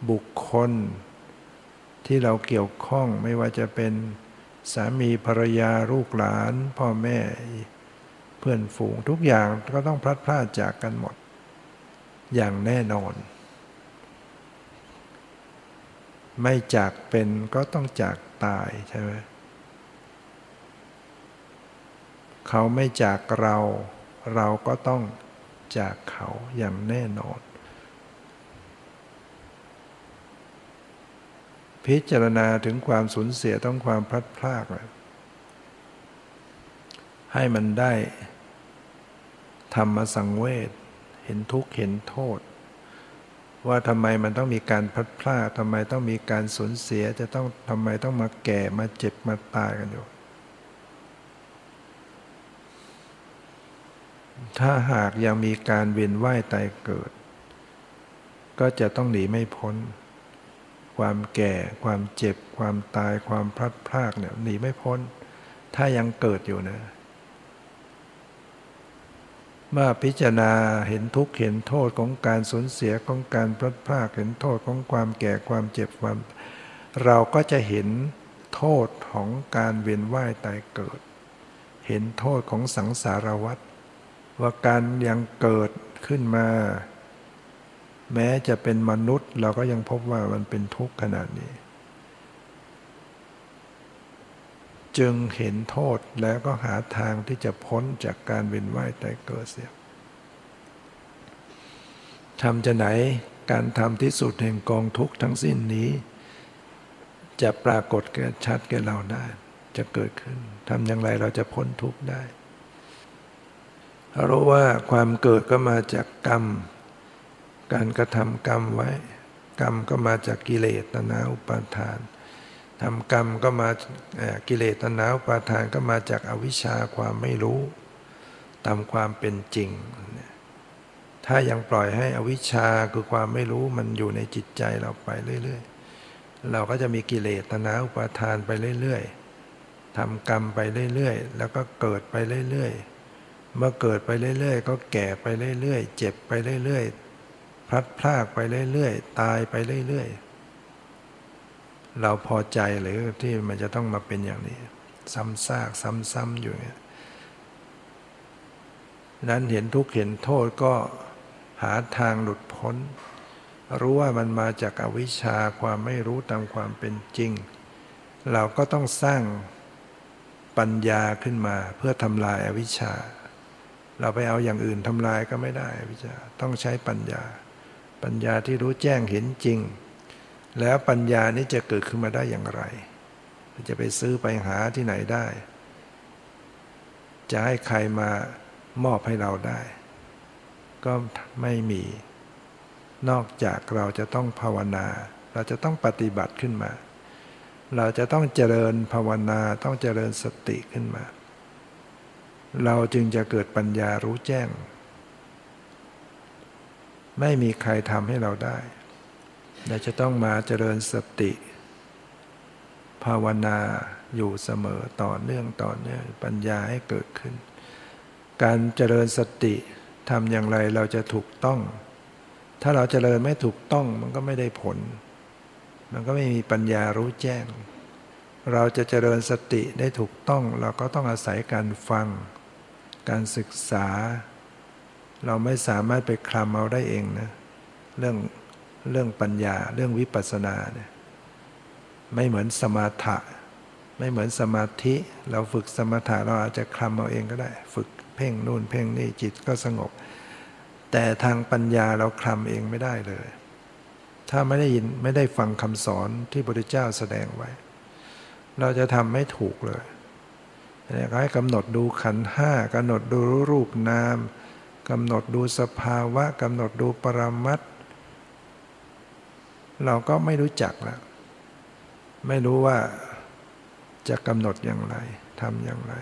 บุคคลที่เราเกี่ยวข้องไม่ว่าจะเป็นสามีภรรยาลูกหลานพ่อแม่เพื่อนฝูงทุกอย่างก็ต้องพลัดพรากจากกันหมดอย่างแน่นอนไม่จากเป็นก็ต้องจากตายใช่ไหมเขาไม่จากเราเราก็ต้องจากเขาอย่างแน่นอนพิจารณาถึงความสูญเสียต้องความพลัดพรากให้มันได้ธรรมสังเวชเห็นทุกข์เห็นโทษว่าทำไมมันต้องมีการพลัดพรากทำไมต้องมีการสูญเสียจะต้องทำไมต้องมาแก่มาเจ็บมาตายกันอยู่ถ้าหากยังมีการเวียนว่ายตายเกิดก็จะต้องหนีไม่พ้นความแก่ความเจ็บความตายความพลัดพรากเนี่ยหนีไม่พ้นถ้ายังเกิดอยู่นะเมื่อพิจารณาเห็นทุกข์เห็นโทษของการสูญเสียของการพลัดพรากเห็นโทษของความแก่ความเจ็บความเราก็จะเห็นโทษของการเวียนว่ายตายเกิดเห็นโทษของสังสารวัฏว่าการยังเกิดขึ้นมาแม้จะเป็นมนุษย์เราก็ยังพบว่ามันเป็นทุกข์ขนาดนี้จึงเห็นโทษแล้วก็หาทางที่จะพ้นจากการเวียนว่ายตายเกิดเสียทำจะไหนการทำที่สุดแห่งกองทุกข์ทั้งสิ้นนี้จะปรากฏแก่ชัดแก่เราได้จะเกิดขึ้นทำอย่างไรเราจะพ้นทุกข์ได้รู้ว่าความเกิดก็มาจากกรรมการกระทำกรรมไว้กรรมก็มาจากกิเลสตัณหาอุปาทานทำกรรมก็มากิเลสตัณหาอุปาทานก็มาจากอวิชชาความไม่รู้ตามความเป็นจริงถ้ายังปล่อยให้อวิชชาคือความไม่รู้มันอยู่ในจิตใจเราไปเรื่อยๆเราก็จะมีกิเลสตัณหาอุปาทานไปเรื่อยๆทำกรรมไปเรื่อยๆแล้วก็เกิดไปเรื่อยๆเมื่อเกิดไปเรื่อยๆก็แก่ไปเรื่อยๆเจ็บไปเรื่อยๆพลัดพรากไปเรื่อยๆตายไปเรื่อยๆเราพอใจหรือที่มันจะต้องมาเป็นอย่างนี้ซ้ำซากซ้ำๆอยู่เนี่ยนั้นเห็นทุกข์เห็นโทษก็หาทางหลุดพ้นรู้ว่ามันมาจากอวิชชาความไม่รู้ตามความเป็นจริงเราก็ต้องสร้างปัญญาขึ้นมาเพื่อทำลายอวิชชาเราไปเอาอย่างอื่นทำลายก็ไม่ได้อวิชชาต้องใช้ปัญญาปัญญาที่รู้แจ้งเห็นจริงแล้วปัญญานี้จะเกิดขึ้นมาได้อย่างไรจะไปซื้อไปหาที่ไหนได้จะให้ใครมามอบให้เราได้ก็ไม่มีนอกจากเราจะต้องภาวนาเราจะต้องปฏิบัติขึ้นมาเราจะต้องเจริญภาวนาต้องเจริญสติขึ้นมาเราจึงจะเกิดปัญญารู้แจ้งไม่มีใครทำให้เราได้เราจะต้องมาเจริญสติภาวนาอยู่เสมอต่อเนื่องปัญญาให้เกิดขึ้นการเจริญสติทำอย่างไรเราจะถูกต้องถ้าเราเจริญไม่ถูกต้องมันก็ไม่ได้ผลมันก็ไม่มีปัญญารู้แจ้งเราจะเจริญสติได้ถูกต้องเราก็ต้องอาศัยการฟังการศึกษาเราไม่สามารถไปคลำเอาได้เองนะเรื่องปัญญาเรื่องวิปัสสนาเนี่ยไม่เหมือนสมถะไม่เหมือนสมาธิเราฝึกสมถะเราอาจจะคลำเอาเองก็ได้ฝึกเพ่งนู่นเพ่งนี่จิตก็สงบแต่ทางปัญญาเราคลำเองไม่ได้เลย ถ้าไม่ได้ยินไม่ได้ฟังคำสอนที่พระพุทธเจ้าแสดงไว้เราจะทำไม่ถูกเลยเนี่ยให้กำหนดดูขันธ์ห้ากำหนดดูรูปนามกำหนดดูสภาวะกำหนดดูปรมัตถ์เราก็ไม่รู้จักแล้วไม่รู้ว่าจะกำหนดอย่างไรทำอย่างไร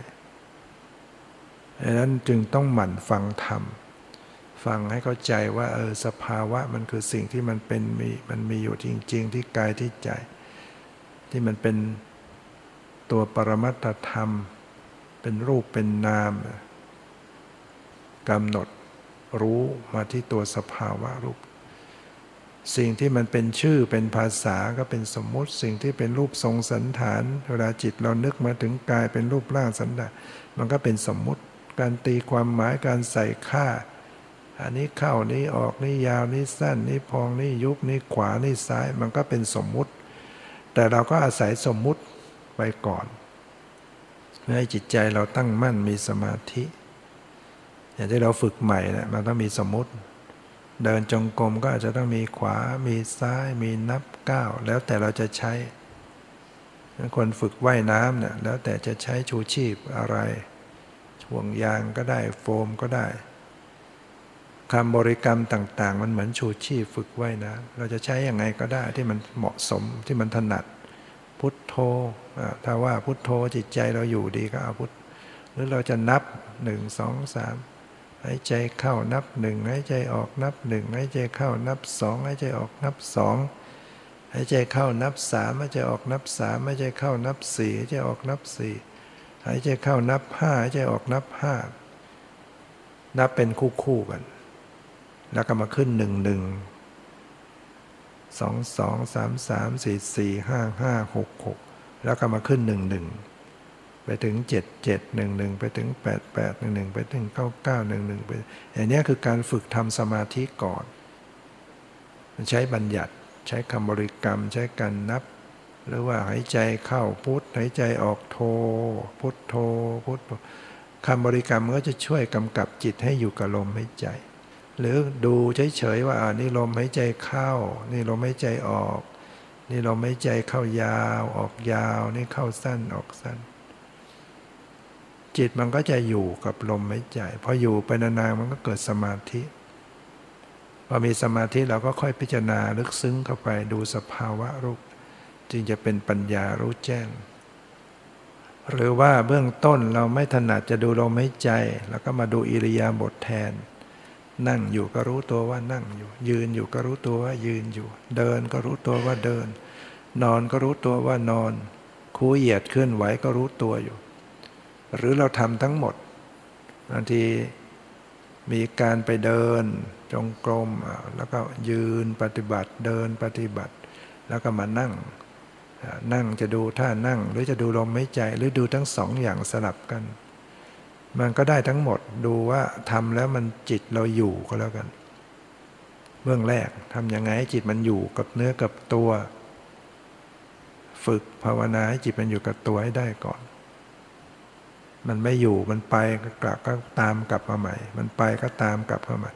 ดังนั้นจึงต้องหมั่นฟังธรรมฟังให้เข้าใจว่าสภาวะมันคือสิ่งที่มันเป็นมันมีอยู่จริงๆที่กายที่ใจที่มันเป็นตัวปรมัตถธรรมเป็นรูปเป็นนามกำหนดรู้มาที่ตัวสภาวะรูปสิ่งที่มันเป็นชื่อเป็นภาษาก็เป็นสมมุติสิ่งที่เป็นรูปทรงสันฐานเวลาจิตเรานึกมาถึงกายเป็นรูปร่างสันฐานมันก็เป็นสมมุติการตีความหมายการใส่ค่าอันนี้เข้านี้ออกนี้ยาวนี้สั้นนี้พองนี้ยุบนี้ขวานี้ซ้ายมันก็เป็นสมมุติแต่เราก็อาศัยสมมุติไปก่อนเพื่อให้จิตใจเราตั้งมั่นมีสมาธิอย่างที่เราฝึกใหม่เนี่ยมันต้องมีสมมุติเดินจงกรมก็อาจจะต้องมีขวามีซ้ายมีนับก้าวแล้วแต่เราจะใช้คนฝึกว่ายน้ำเนี่ยแล้วแต่จะใช้ชูชีพอะไรห่วงยางก็ได้โฟมก็ได้คำบริกรรมต่างๆมันเหมือนชูชีพฝึกว่ายน้ำเราจะใช้ยังไงก็ได้ที่มันเหมาะสมที่มันถนัดพุทโธถ้าว่าพุทโธจิตใจเราอยู่ดีก็เอาพุทหรือเราจะนับ1 2 3ให้ใจเข้านับ1ให้ใจออกนับ1ให้ใจเข้านับ2ให้ใจออกนับ2ให้ใจเข้านับ3ให้ใจออกนับ3ให้ใจเข้านับ4ให้ใจออกนับ4ให้ใจเข้านับ5ให้ใจออกนับ5นับเป็นคู่ๆกันแล้วก็มาขึ้น1 12 2 3 3 4 4 5 5 6 6แล้วก็มาขึ้น1 1ไปถึง7 7 1 1ไปถึง8 8 1 1ไปถึง9 9 1 1ไปอย่างนี้คือการฝึกทำสมาธิก่อนมันใช้บัญญัติใช้คำบริกรรมใช้การนับหรือว่าหายใจเข้าพุทหายใจออกโทพุทโทพุทคำบริกรรมมันก็จะช่วยกำกับจิตให้อยู่กับลมหายใจหรือดูเฉยๆว่านี่ลมหายใจเข้านี่ลมหายใจออกนี่ลมหายใจเข้ายาวออกยาวนี่เข้าสั้นออกสั้นจิตมันก็จะอยู่กับลมหายใจพออยู่ไปนานๆมันก็เกิดสมาธิพอมีสมาธิเราก็ค่อยพิจารณาลึกซึ้งเข้าไปดูสภาวะรูปจึงจะเป็นปัญญารู้แจ้งหรือว่าเบื้องต้นเราไม่ถนัดจะดูลมหายใจแล้วก็มาดูอิริยาบถแทนนั่งอยู่ก็รู้ตัวว่านั่งอยู่ยืนอยู่ก็รู้ตัวว่ายืนอยู่เดินก็รู้ตัวว่าเดินนอนก็รู้ตัวว่านอนคู่เหยียดเคลื่อนไหวก็รู้ตัวอยู่หรือเราทำทั้งหมดบางทีมีการไปเดินจงกรมแล้วก็ยืนปฏิบัติเดินปฏิบัติแล้วก็มานั่งนั่งจะดูท่านั่งหรือจะดูลมหายใจหรือดูทั้งสองอย่างสลับกันมันก็ได้ทั้งหมดดูว่าทำแล้วมันจิตเราอยู่ก็แล้วกันเบื้องแรกทำยังไงให้จิตมันอยู่กับเนื้อกับตัวฝึกภาวนาให้จิตมันอยู่กับตัวให้ได้ก่อนมันไม่อยู่มันไปกลับก็ตามกลับมาใหม่มันไปก็ตามกลับมาใหม่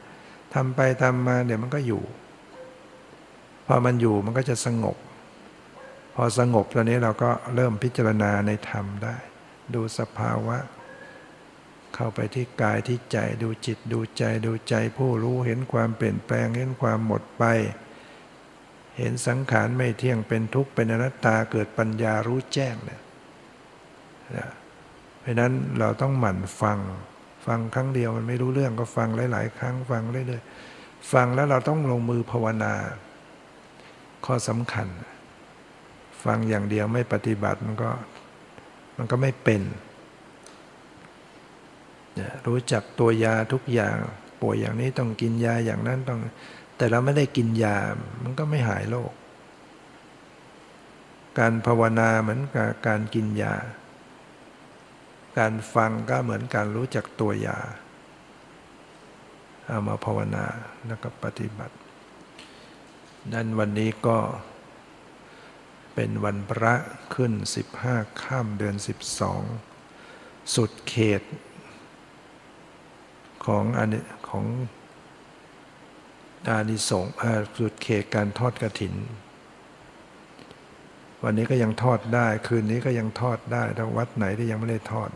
ทำไปทำมาเดี๋ยวมันก็อยู่พอมันอยู่มันก็จะสงบพอสงบแล้วนี้เราก็เริ่มพิจารณาในธรรมได้ดูสภาวะเข้าไปที่กายที่ใจดูจิตดูใจดูใจผู้รู้เห็นความเปลี่ยนแปลงเห็นความหมดไปเห็นสังขารไม่เที่ยงเป็นทุกข์เป็นอนัตตาเกิดปัญญารู้แจ้งเนี่ยเพราะนั้นเราต้องหมั่นฟังครั้งเดียวมันไม่รู้เรื่องก็ฟังหลายๆครั้งฟังเรื่อยๆฟังแล้วเราต้องลงมือภาวนาข้อสำคัญฟังอย่างเดียวไม่ปฏิบัติมันก็ไม่เป็นรู้จักตัวยาทุกอย่างป่วยอย่างนี้ต้องกินยาอย่างนั้นต้องแต่เราไม่ได้กินยามันก็ไม่หายโรคการภาวนาเหมือนกับการกินยาการฟังก็เหมือนการรู้จักตัวยาเอามาภาวนาแล้วก็ปฏิบัตินั้นวันนี้ก็เป็นวันพระขึ้น15ค่ำเดือน12สุดเขตของ อานิสงส์สุดเขตการทอดกฐินวันนี้ก็ยังทอดได้คืนนี้ก็ยังทอดได้ถ้าวัดไหนที่ยังไม่ได้ทอด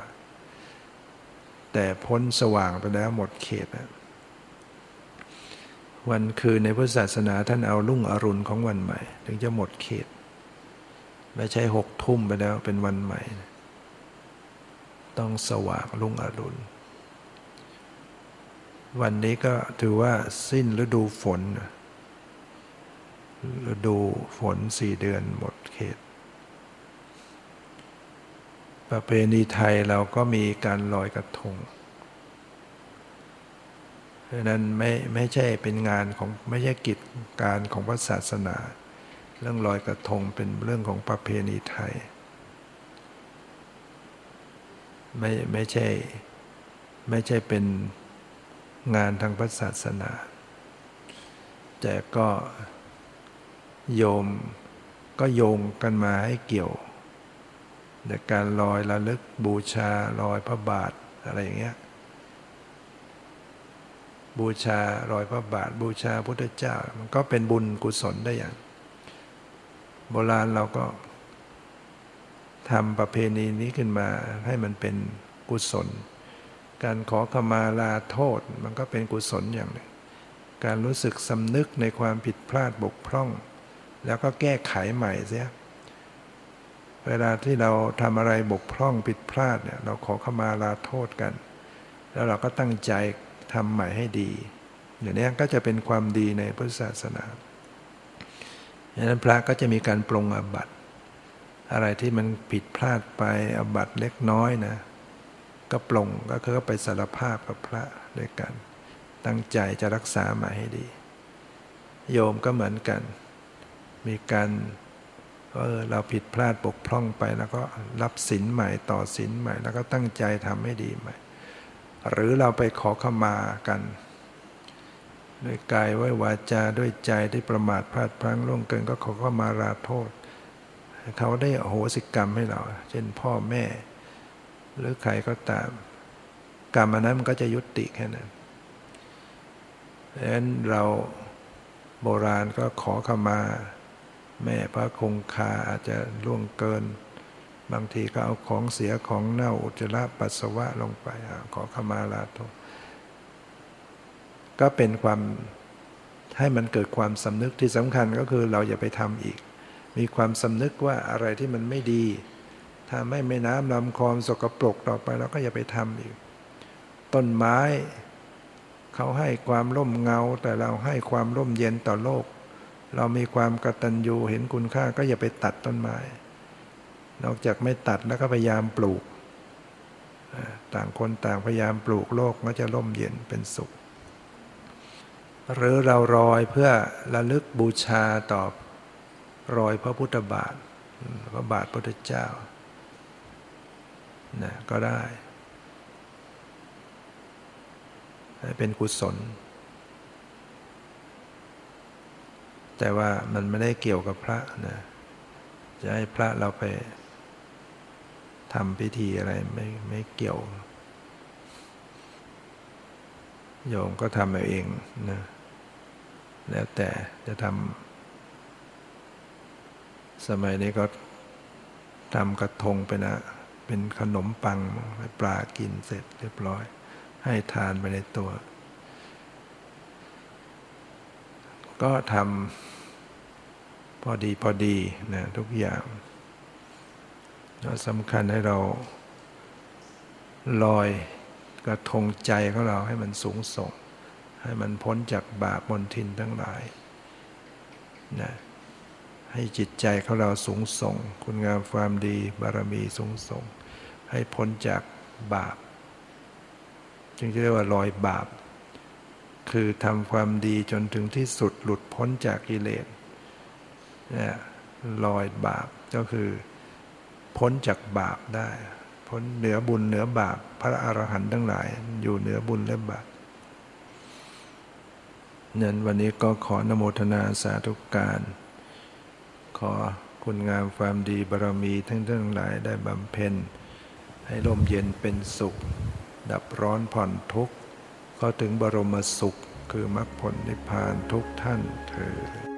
แต่พ้นสว่างไปแล้วหมดเขตวันคืนในพุทธศาสนาท่านเอารุ่งอรุณของวันใหม่ถึงจะหมดเขตไม่ใช่หกทุ่มไปแล้วเป็นวันใหม่ต้องสว่างรุ่งอรุณวันนี้ก็ถือว่าสิ้นฤดูฝนฤดูฝน4 เดือนหมดเขตประเพณีไทยเราก็มีการลอยกระทงเพราะนั้นไม่ใช่เป็นงานของไม่ใช่กิจการของพระศาสนาเรื่องลอยกระทงเป็นเรื่องของประเพณีไทยไม่ใช่เป็นงานทางพระศาสนาแต่ก็โยมก็โยงกันมาให้เกี่ยวในการลอยระลึกบูชาลอยพระบาทอะไรอย่างเงี้ยบูชาลอยพระบาทบูชาพุทธเจ้ามันก็เป็นบุญกุศลได้อย่างโบราณเราก็ทำประเพณีนี้ขึ้นมาให้มันเป็นกุศลการขอขมาลาโทษมันก็เป็นกุศลอย่างหนึ่งการรู้สึกสำนึกในความผิดพลาดบกพร่องแล้วก็แก้ไขใหม่เสียเวลาที่เราทำอะไรบกพร่องผิดพลาดเนี่ยเราขอขมาลาโทษกันแล้วเราก็ตั้งใจทำใหม่ให้ดีอย่างนี้ก็จะเป็นความดีในพุทธศาสนาดังนั้นพระก็จะมีการปรงอาบัติอะไรที่มันผิดพลาดไปอาบัติเล็กน้อยนะก็ปรงก็คือไปสารภาพกับพระด้วยกันตั้งใจจะรักษาใหม่ให้ดีโยมก็เหมือนกันมีการเราผิดพลาดบกพร่องไปแล้วก็รับศีลใหม่ต่อศีลใหม่แล้วก็ตั้งใจทำให้ดีใหม่หรือเราไปขอขมากันด้วยกายด้วยวาจาด้วยใจที่ประมาทพลาดพลั้งล่วงเกินก็ขอขมาลาโทษเขาได้อโหสิกรรมให้เราเช่นพ่อแม่หรือใครก็ตามกรรมอันนั้นมันก็จะยุติแค่นั้นดังนั้นเราโบราณก็ขอขมาแม่พระคงคาอาจจะล่วงเกินบางทีก็เอาของเสียของเน่าอุจจาระปัสสาวะลงไปขอขมาลาโทษก็เป็นความให้มันเกิดความสำนึกที่สำคัญก็คือเราอย่าไปทำอีกมีความสำนึกว่าอะไรที่มันไม่ดีถ้าไม่แม่น้ำลำคลองสกปรกต่อไปเราก็อย่าไปทำอีกต้นไม้เขาให้ความร่มเงาแต่เราให้ความร่มเย็นต่อโลกเรามีความกตัญญูเห็นคุณค่าก็อย่าไปตัดต้นไม้นอกจากไม่ตัดแล้วก็พยายามปลูกต่างคนต่างพยายามปลูกโลกก็จะร่มเย็นเป็นสุขหรือเราลอยเพื่อระลึกบูชาต่อรอยพระพุทธบาทพระบาทพระพุทธเจ้านะก็ได้เป็นกุศลแต่ว่ามันไม่ได้เกี่ยวกับพระนะจะให้พระเราไปทำพิธีอะไรไม่เกี่ยวโยมก็ทำเอาเองนะแล้วแต่จะทำสมัยนี้ก็ทำกระทงไปนะเป็นขนมปังให้ปลากินเสร็จเรียบร้อยให้ทานไปในตัวก็ทำพอดีนะทุกอย่างก็สำคัญให้เราลอยกระทงใจของเราให้มันสูงส่งให้มันพ้นจากบาปมลทินทั้งหลายนะให้จิตใจของเราสูงส่งคุณงามความดีบารมีสูงส่งให้พ้นจากบาปจึงจะเรียกว่าลอยบาปคือทำความดีจนถึงที่สุดหลุดพ้นจากกิเลสเนี่ยลอยบาปก็คือพ้นจากบาปได้พ้นเหนือบุญเหนือบาปพระอรหันต์ทั้งหลายอยู่เหนือบุญและบาปนั้นวันนี้ก็ขออนุโมทนาสาธุการขอคุณงามความดีบารมีทั้งหลายได้บำเพ็ญให้ลมเย็นเป็นสุขดับร้อนผ่อนทุกข์เข้าถึงบรมสุข คือมรรคผลนิพพานทุกท่านเทอญ